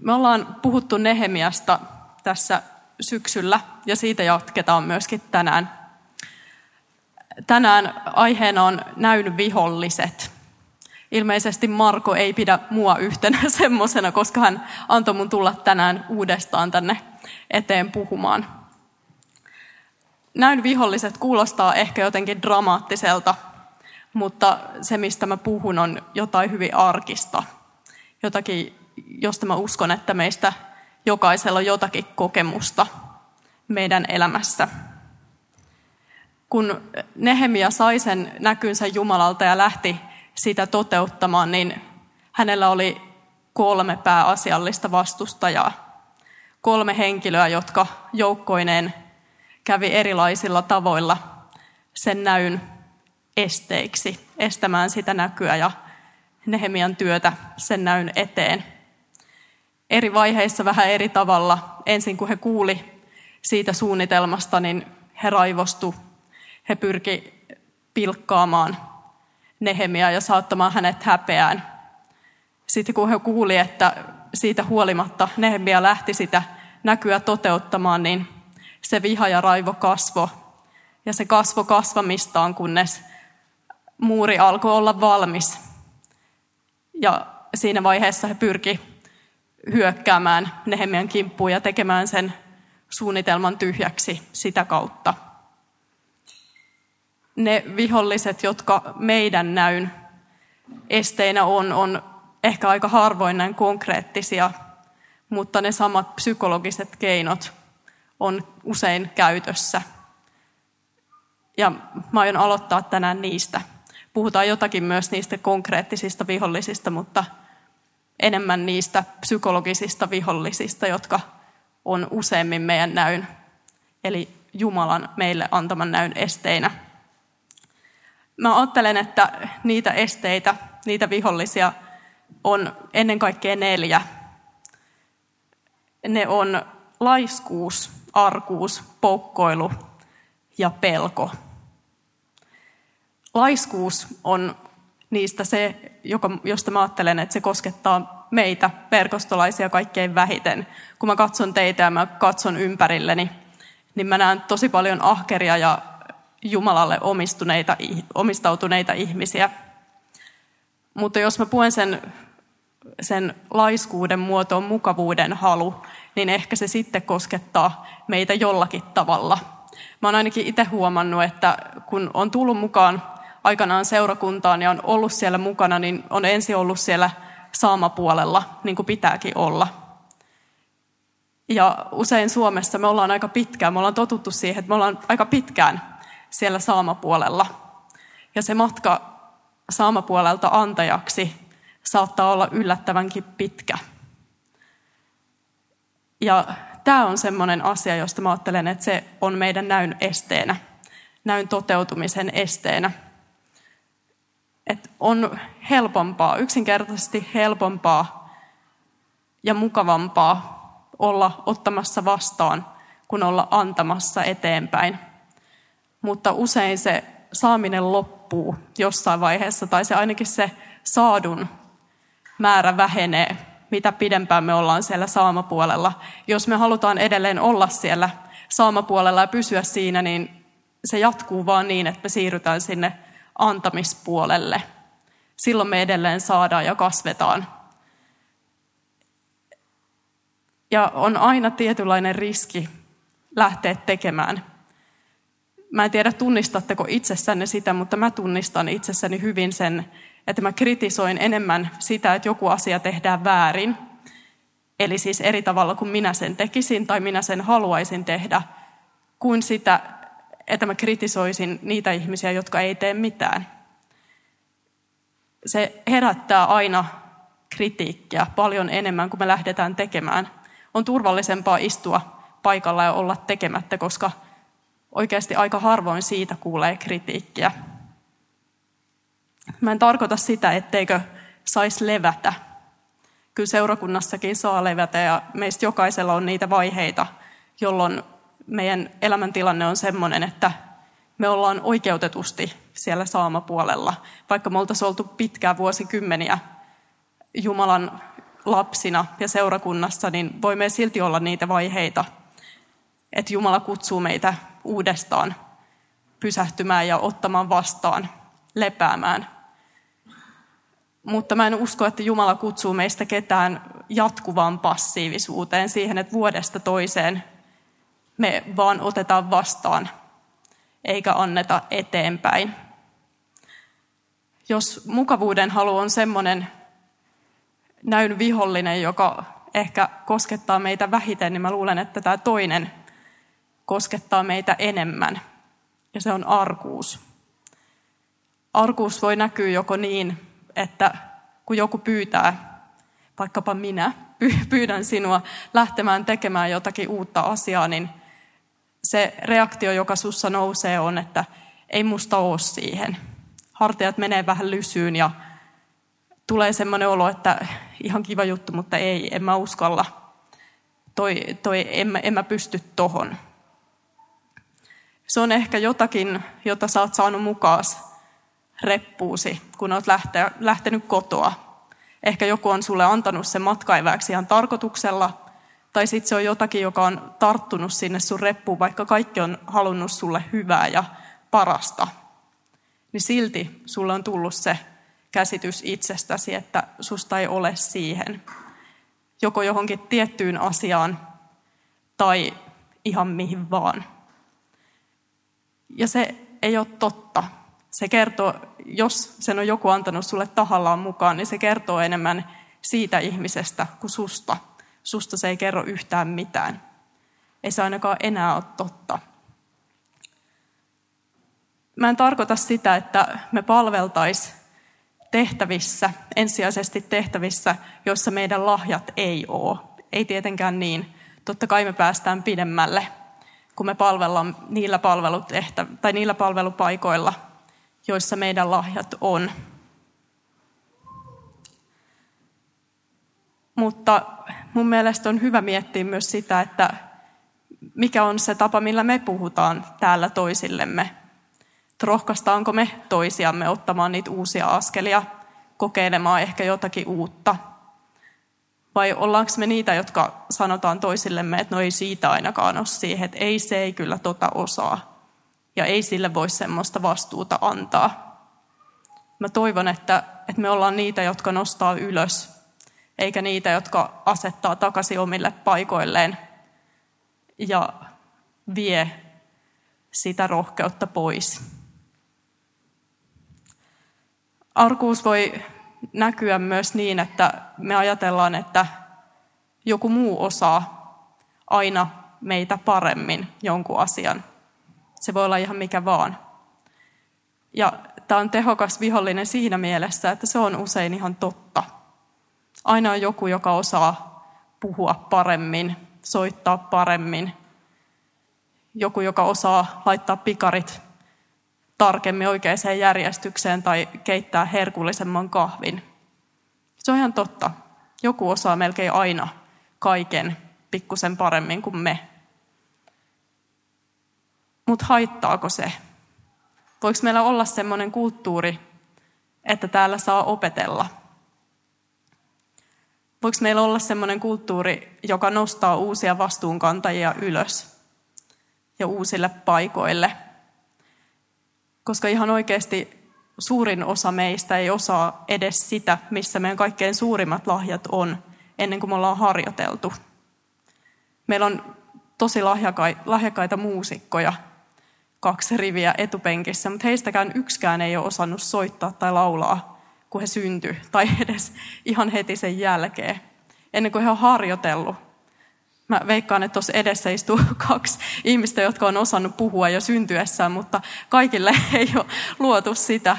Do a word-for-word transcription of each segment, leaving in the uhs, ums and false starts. Me ollaan puhuttu Nehemiasta tässä syksyllä ja siitä jatketaan myöskin tänään. Tänään aiheena on näyn viholliset. Ilmeisesti Marko ei pidä mua yhtenä semmosena, koska hän antoi mun tulla tänään uudestaan tänne eteen puhumaan. Näyn viholliset kuulostaa ehkä jotenkin dramaattiselta, mutta se mistä mä puhun on jotain hyvin arkista. Jotakin, josta mä uskon, että meistä jokaisella on jotakin kokemusta meidän elämässä. Kun Nehemia sai sen näkynsä Jumalalta ja lähti sitä toteuttamaan, niin hänellä oli kolme pääasiallista vastustajaa. Kolme henkilöä, jotka joukkoineen kävi erilaisilla tavoilla sen näyn esteiksi, estämään sitä näkyä ja Nehemian työtä sen näyn eteen. Eri vaiheissa vähän eri tavalla. Ensin kun he kuuli siitä suunnitelmasta, niin he raivostu. He pyrki pilkkaamaan Nehemiaa ja saattamaan hänet häpeään. Sitten kun he kuuli, että siitä huolimatta Nehemia lähti sitä näkyä toteuttamaan, niin se viha ja raivo kasvoi. Ja se kasvoi kasvamistaan, kunnes muuri alkoi olla valmis. Ja siinä vaiheessa he pyrki hyökkäämään Nehemian kimppuun ja tekemään sen suunnitelman tyhjäksi sitä kautta. Ne viholliset, jotka meidän näyn esteinä on, on ehkä aika harvoin näin konkreettisia, mutta ne samat psykologiset keinot on usein käytössä. Ja mä aion aloittaa tänään niistä. Puhutaan jotakin myös niistä konkreettisista vihollisista, mutta enemmän niistä psykologisista vihollisista, jotka on useimmin meidän näyn, eli Jumalan meille antaman näyn esteinä. Mä ajattelen, että niitä esteitä, niitä vihollisia on ennen kaikkea neljä. Ne on laiskuus, arkuus, poukkoilu ja pelko. Laiskuus on niistä se, joka, josta mä ajattelen, että se koskettaa meitä verkostolaisia kaikkein vähiten. Kun mä katson teitä ja mä katson ympärilleni, niin mä näen tosi paljon ahkeria ja Jumalalle omistuneita, omistautuneita ihmisiä. Mutta jos mä puen sen, sen laiskuuden muotoon mukavuuden halu, niin ehkä se sitten koskettaa meitä jollakin tavalla. Mä oon ainakin itse huomannut, että kun on tullut mukaan aikanaan seurakuntaan ja on ollut siellä mukana, niin on ensin ollut siellä saamapuolella, niin kuin pitääkin olla. Ja usein Suomessa me ollaan aika pitkään, me ollaan totuttu siihen, että me ollaan aika pitkään siellä saamapuolella. Ja se matka saamapuolelta antajaksi saattaa olla yllättävänkin pitkä. Ja tämä on semmoinen asia, josta mä ajattelen, että se on meidän näyn esteenä, näyn toteutumisen esteenä. Et on helpompaa, yksinkertaisesti helpompaa ja mukavampaa olla ottamassa vastaan, kun olla antamassa eteenpäin. Mutta usein se saaminen loppuu jossain vaiheessa, tai se ainakin se saadun määrä vähenee, mitä pidempään me ollaan siellä saamapuolella. Jos me halutaan edelleen olla siellä saamapuolella ja pysyä siinä, niin se jatkuu vaan niin, että me siirrytään sinne antamispuolelle. Silloin me edelleen saadaan ja kasvetaan. Ja on aina tietynlainen riski lähteä tekemään. Mä en tiedä, tunnistatteko itsessänne sitä, mutta mä tunnistan itsessäni hyvin sen, että mä kritisoin enemmän sitä, että joku asia tehdään väärin. Eli siis eri tavalla kuin minä sen tekisin tai minä sen haluaisin tehdä, kuin sitä, että mä kritisoisin niitä ihmisiä, jotka ei tee mitään. Se herättää aina kritiikkiä paljon enemmän, kuin me lähdetään tekemään. On turvallisempaa istua paikalla ja olla tekemättä, koska oikeasti aika harvoin siitä kuulee kritiikkiä. Mä en tarkoita sitä, etteikö saisi levätä. Kyllä seurakunnassakin saa levätä ja meistä jokaisella on niitä vaiheita, jolloin meidän elämäntilanne on sellainen, että me ollaan oikeutetusti siellä saamapuolella. Vaikka me oltaisiin oltu pitkään vuosikymmeniä Jumalan lapsina ja seurakunnassa, niin voimme silti olla niitä vaiheita, että Jumala kutsuu meitä uudestaan pysähtymään ja ottamaan vastaan, lepäämään. Mutta mä en usko, että Jumala kutsuu meistä ketään jatkuvaan passiivisuuteen siihen, että vuodesta toiseen me vaan otetaan vastaan, eikä anneta eteenpäin. Jos mukavuuden halu on semmoinen näyn vihollinen, joka ehkä koskettaa meitä vähiten, niin mä luulen, että tämä toinen koskettaa meitä enemmän. Ja se on arkuus. Arkuus voi näkyä joko niin, että kun joku pyytää, vaikkapa minä, pyydän sinua lähtemään tekemään jotakin uutta asiaa, niin se reaktio, joka sussa nousee, on, että ei musta ole siihen. Hartiat menee vähän lysyyn ja tulee semmoinen olo, että ihan kiva juttu, mutta ei, en mä uskalla. Toi, toi, en, en mä pysty tohon. Se on ehkä jotakin, jota sä oot saanut mukaas reppuusi, kun oot lähteä, lähtenyt kotoa. Ehkä joku on sulle antanut sen matkaeväksi ihan tarkoituksella, tai sitten se on jotakin, joka on tarttunut sinne sun reppuun, vaikka kaikki on halunnut sulle hyvää ja parasta. Niin silti sulle on tullut se käsitys itsestäsi, että susta ei ole siihen. Joko johonkin tiettyyn asiaan tai ihan mihin vaan. Ja se ei ole totta. Se kertoo, jos sen on joku antanut sulle tahallaan mukaan, niin se kertoo enemmän siitä ihmisestä kuin susta. Susta se ei kerro yhtään mitään. Ei se ainakaan enää ole totta. Mä en tarkoita sitä, että me palveltaisiin tehtävissä, ensisijaisesti tehtävissä, joissa meidän lahjat ei ole. Ei tietenkään niin. Totta kai me päästään pidemmälle, kun me palvellaan niillä, palvelutehtä- tai niillä palvelupaikoilla, joissa meidän lahjat on. Mutta mun mielestä on hyvä miettiä myös sitä, että mikä on se tapa, millä me puhutaan täällä toisillemme. Rohkaistaanko me toisiamme ottamaan niitä uusia askelia, kokeilemaan ehkä jotakin uutta? Vai ollaanko me niitä, jotka sanotaan toisillemme, että no ei siitä ainakaan ole siihen, että ei se ei kyllä tota osaa. Ja ei sille voi semmoista vastuuta antaa. Mä toivon, että, että me ollaan niitä, jotka nostaa ylös, eikä niitä, jotka asettaa takaisin omille paikoilleen ja vie sitä rohkeutta pois. Arkuus voi näkyä myös niin, että me ajatellaan, että joku muu osaa aina meitä paremmin jonkun asian. Se voi olla ihan mikä vaan. Ja tämä on tehokas vihollinen siinä mielessä, että se on usein ihan totta. Aina on joku, joka osaa puhua paremmin, soittaa paremmin. Joku, joka osaa laittaa pikarit tarkemmin oikeaan järjestykseen tai keittää herkullisemman kahvin. Se on ihan totta. Joku osaa melkein aina kaiken pikkusen paremmin kuin me. Mutta haittaako se? Voiko meillä olla semmoinen kulttuuri, että täällä saa opetella? Voiko meillä olla semmoinen kulttuuri, joka nostaa uusia vastuunkantajia ylös ja uusille paikoille? Koska ihan oikeasti suurin osa meistä ei osaa edes sitä, missä meidän kaikkein suurimmat lahjat on, ennen kuin me ollaan harjoiteltu. Meillä on tosi lahjakkaita muusikkoja, kaksi riviä etupenkissä, mutta heistäkään yksikään ei ole osannut soittaa tai laulaa, kun he syntyi, tai edes ihan heti sen jälkeen, ennen kuin he on harjoitellut. Mä veikkaan, että tuossa edessä istuu kaksi ihmistä, jotka on osannut puhua jo syntyessään, mutta kaikille ei ole luotu sitä,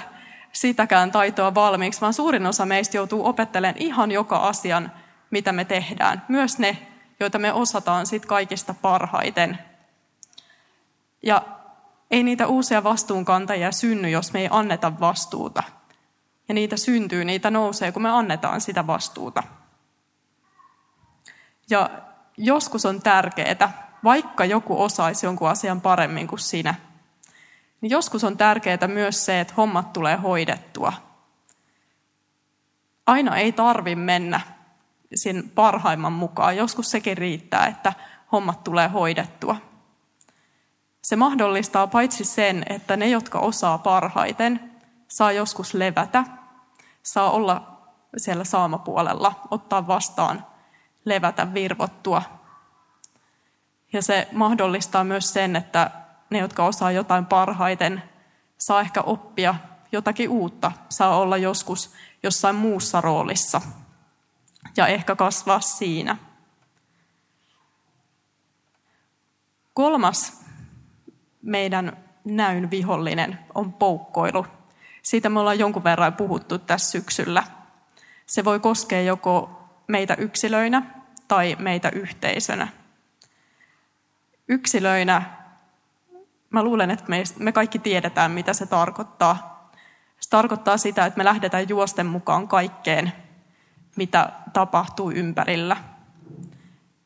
sitäkään taitoa valmiiksi, vaan suurin osa meistä joutuu opettelemaan ihan joka asian, mitä me tehdään. Myös ne, joita me osataan sit kaikista parhaiten. Ja ei niitä uusia vastuunkantajia synny, jos me ei anneta vastuuta. Ja niitä syntyy, niitä nousee, kun me annetaan sitä vastuuta. Ja joskus on tärkeää, vaikka joku osaisi jonkun asian paremmin kuin sinä, niin joskus on tärkeää myös se, että hommat tulee hoidettua. Aina ei tarvitse mennä sen parhaimman mukaan. Joskus sekin riittää, että hommat tulee hoidettua. Se mahdollistaa paitsi sen, että ne, jotka osaa parhaiten, saa joskus levätä, saa olla siellä saamapuolella, ottaa vastaan, levätä, virvottua. Ja se mahdollistaa myös sen, että ne, jotka osaa jotain parhaiten, saa ehkä oppia jotakin uutta, saa olla joskus jossain muussa roolissa ja ehkä kasvaa siinä. Kolmas meidän näyn vihollinen on poukkoilu. Siitä me ollaan jonkun verran puhuttu tässä syksyllä. Se voi koskea joko meitä yksilöinä tai meitä yhteisönä. Yksilöinä mä luulen, että me kaikki tiedetään, mitä se tarkoittaa. Se tarkoittaa sitä, että me lähdetään juosten mukaan kaikkeen, mitä tapahtuu ympärillä.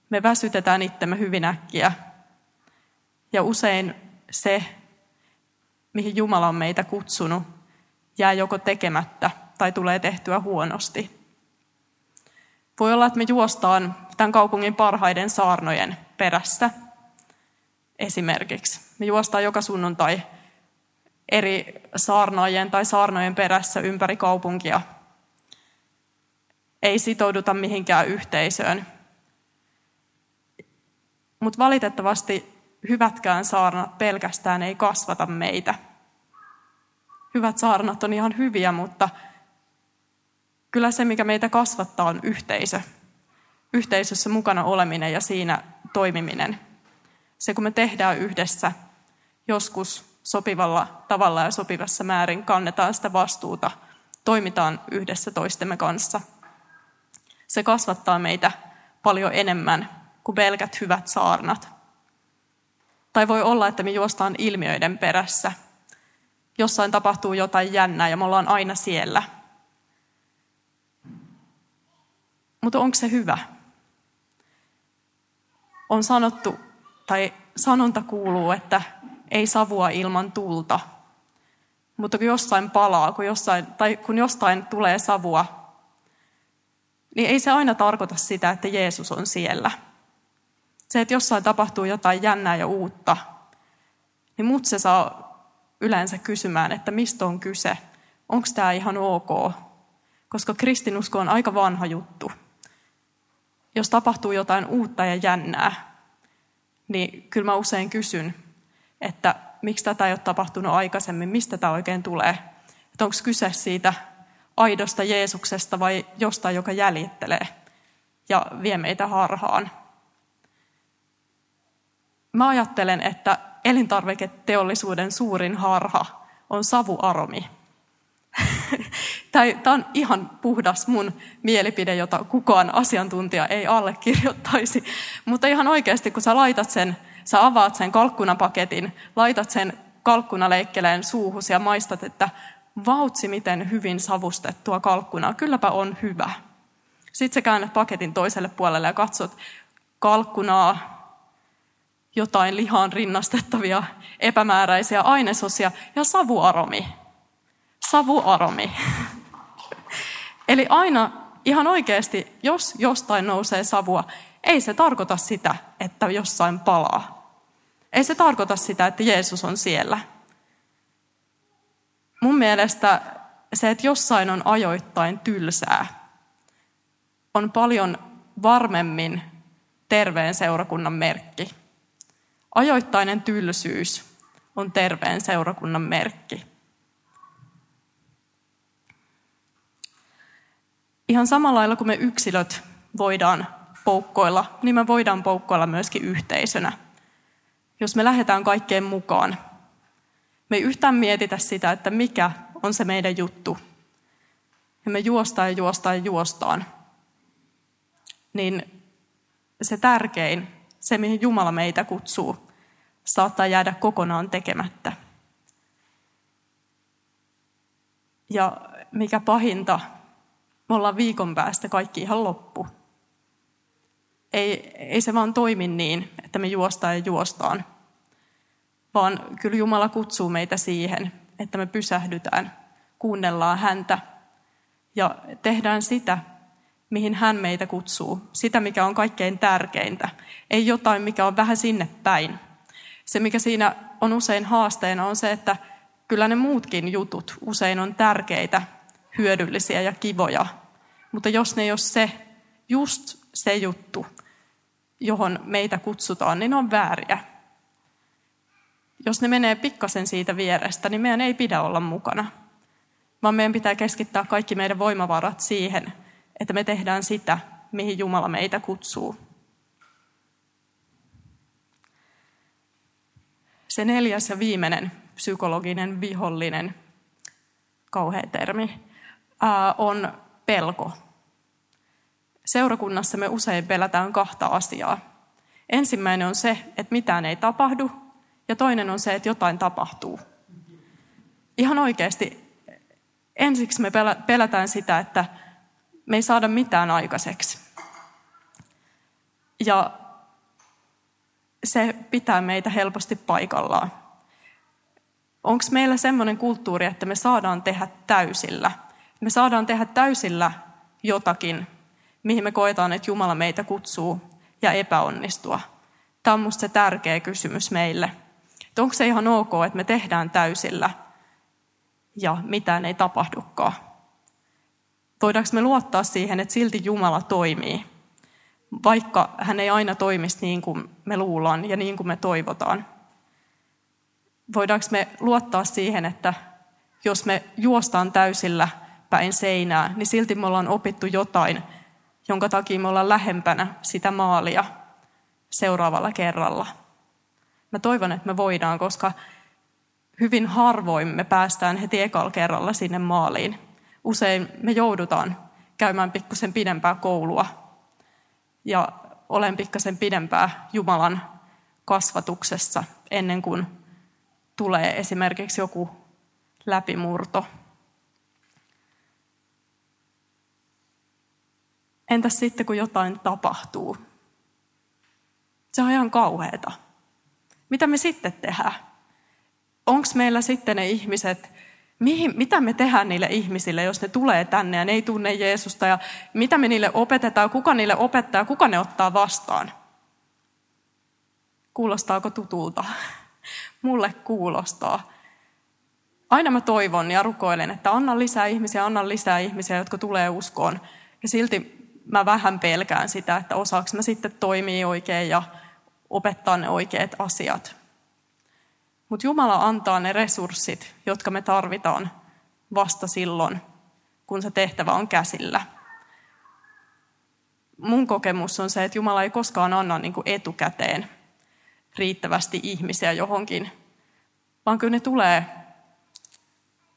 Me väsytetään itsemme hyvin äkkiä. Ja usein se, mihin Jumala on meitä kutsunut, jää joko tekemättä tai tulee tehtyä huonosti. Voi olla, että me juostaan tämän kaupungin parhaiden saarnojen perässä. Esimerkiksi me juostaan joka sunnuntai eri saarnaajien tai saarnojen perässä ympäri kaupunkia. Ei sitouduta mihinkään yhteisöön. Mutta valitettavasti hyvätkään saarnat pelkästään ei kasvata meitä. Hyvät saarnat on ihan hyviä, mutta kyllä se, mikä meitä kasvattaa, on yhteisö. Yhteisössä mukana oleminen ja siinä toimiminen. Se, kun me tehdään yhdessä, joskus sopivalla tavalla ja sopivassa määrin kannetaan sitä vastuuta, toimitaan yhdessä toistemme kanssa. Se kasvattaa meitä paljon enemmän kuin pelkät hyvät saarnat. Tai voi olla, että me juostaan ilmiöiden perässä. Jossain tapahtuu jotain jännää ja me ollaan aina siellä. Mutta onko se hyvä? On sanottu, tai sanonta kuuluu, että ei savua ilman tulta. Mutta kun jossain palaa, kun jossain, tai kun jostain tulee savua, niin ei se aina tarkoita sitä, että Jeesus on siellä. Se, että jossain tapahtuu jotain jännää ja uutta, niin mut se saa yleensä kysymään, että mistä on kyse, onko tämä ihan ok, koska kristinusko on aika vanha juttu. Jos tapahtuu jotain uutta ja jännää, niin kyllä mä usein kysyn, että miksi tätä ei ole tapahtunut aikaisemmin, mistä tämä oikein tulee. Että onko kyse siitä aidosta Jeesuksesta vai jostain, joka jäljittelee ja vie meitä harhaan. Mä ajattelen, että elintarviketeollisuuden suurin harha on savuaromi. Tämä on ihan puhdas mun mielipide, jota kukaan asiantuntija ei allekirjoittaisi. Mutta ihan oikeasti, kun sä laitat sen, sä avaat sen kalkkunapaketin, laitat sen kalkkunaleikkeleen suuhus ja maistat, että vautsi miten hyvin savustettua kalkkunaa, kylläpä on hyvä. Sitten sä käännät paketin toiselle puolelle ja katsot kalkkunaa, jotain lihaan rinnastettavia epämääräisiä ainesosia ja savuaromi. Savuaromi. Eli aina ihan oikeasti, jos jostain nousee savua, ei se tarkoita sitä, että jossain palaa. Ei se tarkoita sitä, että Jeesus on siellä. Mun mielestä se, että jossain on ajoittain tylsää, on paljon varmemmin terveen seurakunnan merkki. Ajoittainen tylsyys on terveen seurakunnan merkki. Ihan samalla lailla kuin me yksilöt voidaan poukkoilla, niin me voidaan poukkoilla myöskin yhteisönä. Jos me lähdetään kaikkeen mukaan, me ei yhtään mietitä sitä, että mikä on se meidän juttu. Ja me juostaan ja juostaan ja juostaan. Niin se tärkein, se mihin Jumala meitä kutsuu, saattaa jäädä kokonaan tekemättä. Ja mikä pahinta, me ollaan viikon päästä kaikki ihan loppu. Ei, ei se vaan toimi niin, että me juostaan ja juostaan, vaan kyllä Jumala kutsuu meitä siihen, että me pysähdytään, kuunnellaan häntä ja tehdään sitä, mihin hän meitä kutsuu, sitä mikä on kaikkein tärkeintä, ei jotain mikä on vähän sinne päin. Se mikä siinä on usein haasteena on se, että kyllä ne muutkin jutut usein on tärkeitä, hyödyllisiä ja kivoja, mutta jos ne ei ole se, just se juttu, johon meitä kutsutaan, niin ne on vääriä. Jos ne menee pikkasen siitä vierestä, niin meidän ei pidä olla mukana, vaan meidän pitää keskittää kaikki meidän voimavarat siihen, että me tehdään sitä, mihin Jumala meitä kutsuu. Se neljäs ja viimeinen psykologinen vihollinen, kauhea termi, on pelko. Seurakunnassa me usein pelätään kahta asiaa. Ensimmäinen on se, että mitään ei tapahdu, ja toinen on se, että jotain tapahtuu. Ihan oikeasti ensiksi me pelätään sitä, että me ei saada mitään aikaiseksi. Ja se pitää meitä helposti paikallaan. Onko meillä semmoinen kulttuuri, että me saadaan tehdä täysillä? Me saadaan tehdä täysillä jotakin, mihin me koetaan, että Jumala meitä kutsuu, ja epäonnistua. Tämä on minusta se tärkeä kysymys meille. Että onko se ihan ok, että me tehdään täysillä ja mitään ei tapahdukaan? Voidaanko me luottaa siihen, että silti Jumala toimii, vaikka hän ei aina toimisi niin kuin me luullaan ja niin kuin me toivotaan? Voidaanko me luottaa siihen, että jos me juostaan täysillä päin seinää, niin silti me ollaan opittu jotain, jonka takia me ollaan lähempänä sitä maalia seuraavalla kerralla. Mä toivon, että me voidaan, koska hyvin harvoin me päästään heti ekalla kerralla sinne maaliin. Usein me joudutaan käymään pikkusen pidempää koulua ja olen pikkusen pidempää Jumalan kasvatuksessa ennen kuin tulee esimerkiksi joku läpimurto. Entäs sitten, kun jotain tapahtuu? Se on ihan kauheata. Mitä me sitten tehdään? Onko meillä sitten ne ihmiset, mihin, mitä me tehdään niille ihmisille, jos ne tulee tänne ja ne ei tunne Jeesusta? Ja mitä me niille opetetaan, kuka niille opettaa, kuka ne ottaa vastaan? Kuulostaako tutulta? Mulle kuulostaa. Aina mä toivon ja rukoilen, että anna lisää ihmisiä, anna lisää ihmisiä, jotka tulee uskoon. Ja silti mä vähän pelkään sitä, että osaanko mä sitten toimii oikein ja opettaa ne oikeat asiat. Mutta Jumala antaa ne resurssit, jotka me tarvitaan vasta silloin, kun se tehtävä on käsillä. Mun kokemus on se, että Jumala ei koskaan anna niinku etukäteen riittävästi ihmisiä johonkin, vaan kyllä ne tulee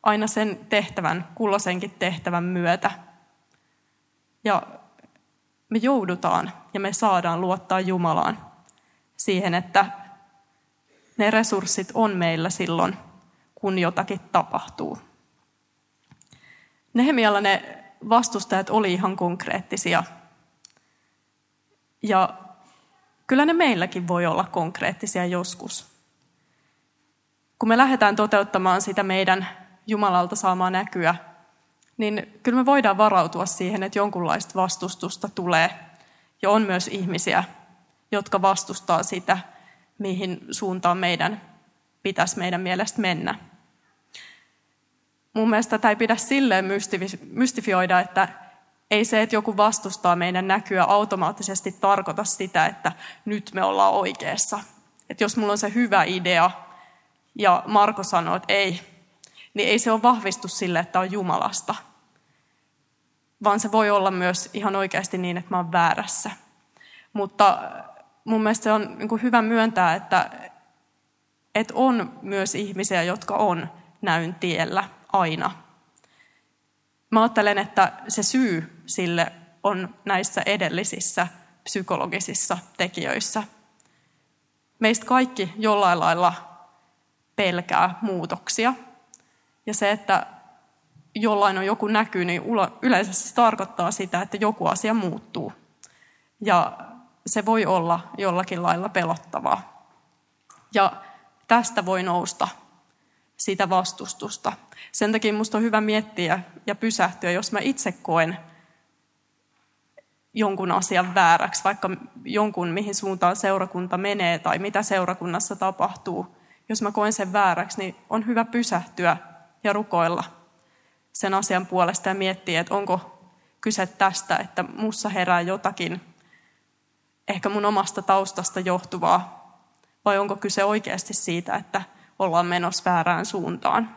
aina sen tehtävän, kulloisenkin tehtävän myötä. Ja me joudutaan ja me saadaan luottaa Jumalaan siihen, että ne resurssit on meillä silloin, kun jotakin tapahtuu. Nehemialla ne vastustajat oli ihan konkreettisia. Ja kyllä ne meilläkin voi olla konkreettisia joskus. Kun me lähdetään toteuttamaan sitä meidän Jumalalta saamaa näkyä, niin kyllä me voidaan varautua siihen, että jonkunlaista vastustusta tulee. Ja on myös ihmisiä, jotka vastustaa sitä, mihin suuntaan meidän pitäisi meidän mielestä mennä. Mun mielestä tätä ei pidä silleen mystifioida, että ei se, että joku vastustaa meidän näkyä, automaattisesti tarkoita sitä, että nyt me ollaan oikeassa. Että jos mulla on se hyvä idea ja Marko sanoo, että ei, niin ei se ole vahvistus sille, että on Jumalasta. Vaan se voi olla myös ihan oikeasti niin, että mä oon väärässä. Mutta mun mielestä se on niin kuin hyvä myöntää, että, että on myös ihmisiä, jotka on näyn tiellä aina. Mä ajattelen, että se syy sille on näissä edellisissä psykologisissa tekijöissä. Meistä kaikki jollain lailla pelkää muutoksia. Ja se, että jollain on joku näky, niin yleensä se tarkoittaa sitä, että joku asia muuttuu. Ja se voi olla jollakin lailla pelottavaa. Ja tästä voi nousta sitä vastustusta. Sen takia minusta on hyvä miettiä ja pysähtyä, jos mä itse koen jonkun asian vääräksi, vaikka jonkun, mihin suuntaan seurakunta menee tai mitä seurakunnassa tapahtuu. Jos mä koen sen vääräksi, niin on hyvä pysähtyä ja rukoilla sen asian puolesta ja miettiä, että onko kyse tästä, että mussa herää jotakin ehkä mun omasta taustasta johtuvaa, vai onko kyse oikeasti siitä, että ollaan menossa väärään suuntaan.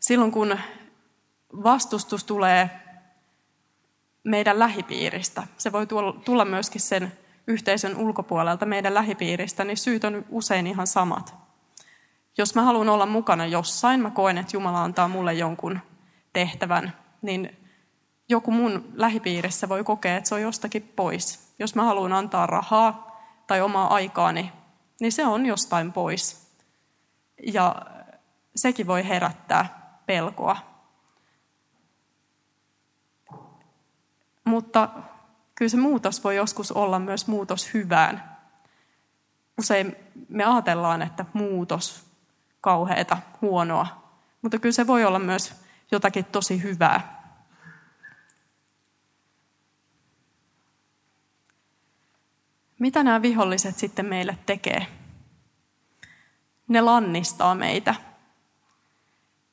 Silloin kun vastustus tulee meidän lähipiiristä, se voi tulla myöskin sen yhteisön ulkopuolelta meidän lähipiiristä, niin syyt on usein ihan samat. Jos mä haluan olla mukana jossain, mä koen, että Jumala antaa mulle jonkun tehtävän, niin joku mun lähipiirissä voi kokea, että se on jostakin pois. Jos mä haluan antaa rahaa tai omaa aikaani, niin se on jostain pois. Ja sekin voi herättää pelkoa. Mutta kyllä se muutos voi joskus olla myös muutos hyvään. Usein me ajatellaan, että muutos, kauheata, huonoa, mutta kyllä se voi olla myös jotakin tosi hyvää. Mitä nämä viholliset sitten meille tekee? Ne lannistaa meitä.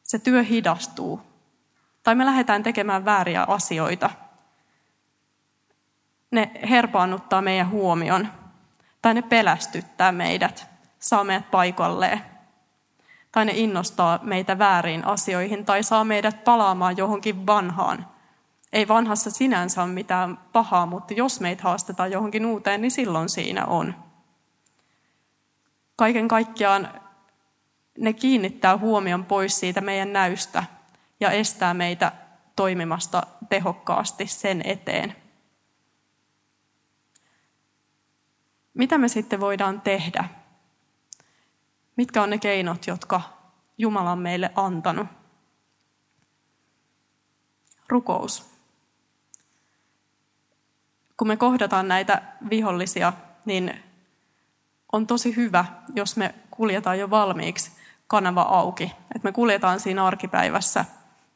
Se työ hidastuu. Tai me lähdetään tekemään vääriä asioita. Ne herpaannuttaa meidän huomion. Tai ne pelästyttää meidät, saa meidät paikalleen. Tai ne innostaa meitä vääriin asioihin tai saa meidät palaamaan johonkin vanhaan. Ei vanhassa sinänsä ole mitään pahaa, mutta jos meitä haastetaan johonkin uuteen, niin silloin siinä on. Kaiken kaikkiaan ne kiinnittää huomion pois siitä meidän näystä ja estää meitä toimimasta tehokkaasti sen eteen. Mitä me sitten voidaan tehdä? Mitkä on ne keinot, jotka Jumala on meille antanut? Rukous. Kun me kohdataan näitä vihollisia, niin on tosi hyvä, jos me kuljetaan jo valmiiksi kanava auki. Että me kuljetaan siinä arkipäivässä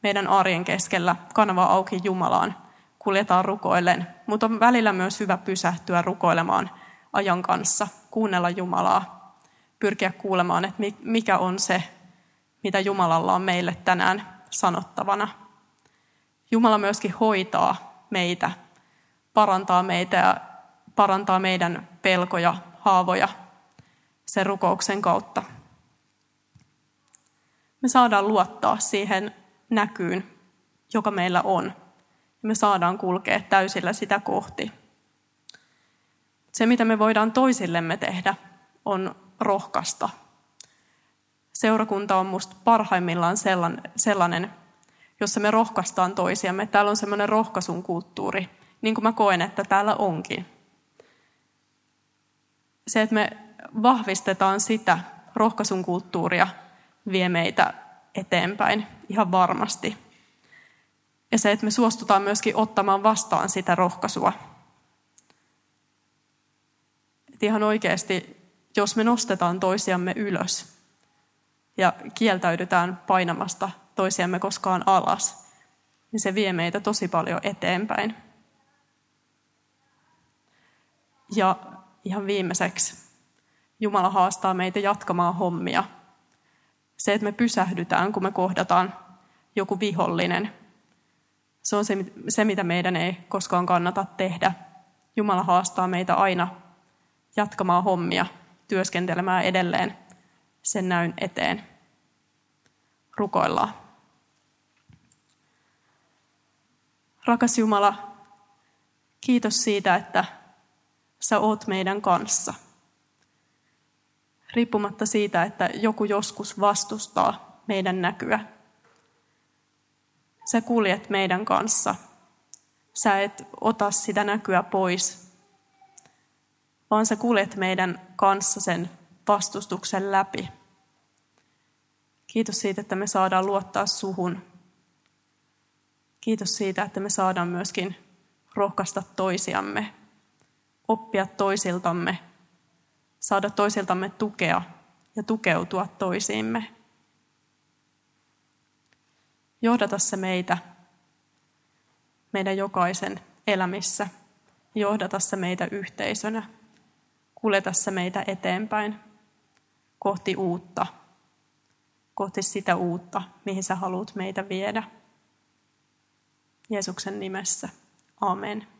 meidän arjen keskellä kanava auki Jumalaan. Kuljetaan rukoillen, mutta on välillä myös hyvä pysähtyä rukoilemaan ajan kanssa, kuunnella Jumalaa, pyrkiä kuulemaan, että mikä on se, mitä Jumalalla on meille tänään sanottavana. Jumala myöskin hoitaa meitä, parantaa meitä ja parantaa meidän pelkoja, haavoja sen rukouksen kautta. Me saadaan luottaa siihen näkyyn, joka meillä on. Me saadaan kulkea täysillä sitä kohti. Se, mitä me voidaan toisillemme tehdä, on rohkaista. Seurakunta on musta parhaimmillaan sellainen, jossa me rohkaistaan toisiamme. Täällä on semmoinen rohkaisun kulttuuri, niin kuin mä koen, että täällä onkin. Se, että me vahvistetaan sitä rohkaisun kulttuuria, vie meitä eteenpäin ihan varmasti. Ja se, että me suostutaan myöskin ottamaan vastaan sitä rohkaisua. Että ihan oikeasti, jos me nostetaan toisiamme ylös ja kieltäydytään painamasta toisiamme koskaan alas, niin se vie meitä tosi paljon eteenpäin. Ja ihan viimeiseksi, Jumala haastaa meitä jatkamaan hommia. Se, että me pysähdytään, kun me kohdataan joku vihollinen, se on se, se mitä meidän ei koskaan kannata tehdä. Jumala haastaa meitä aina jatkamaan hommia, työskentelemään edelleen sen näyn eteen. Rukoillaan. Rakas Jumala, kiitos siitä, että sä oot meidän kanssa. Riippumatta siitä, että joku joskus vastustaa meidän näkyä. Sä kuljet meidän kanssa. Sä et ota sitä näkyä pois, vaan sä kuljet meidän kanssa sen vastustuksen läpi. Kiitos siitä, että me saadaan luottaa suhun. Kiitos siitä, että me saadaan myöskin rohkaista toisiamme, oppia toisiltamme, saada toisiltamme tukea ja tukeutua toisiimme. Johdata se meitä meidän jokaisen elämissä. Johdata sä meitä yhteisönä. Kuljeta sä meitä eteenpäin kohti uutta. Kohti sitä uutta, mihin sä haluat meitä viedä. Jeesuksen nimessä. Amen.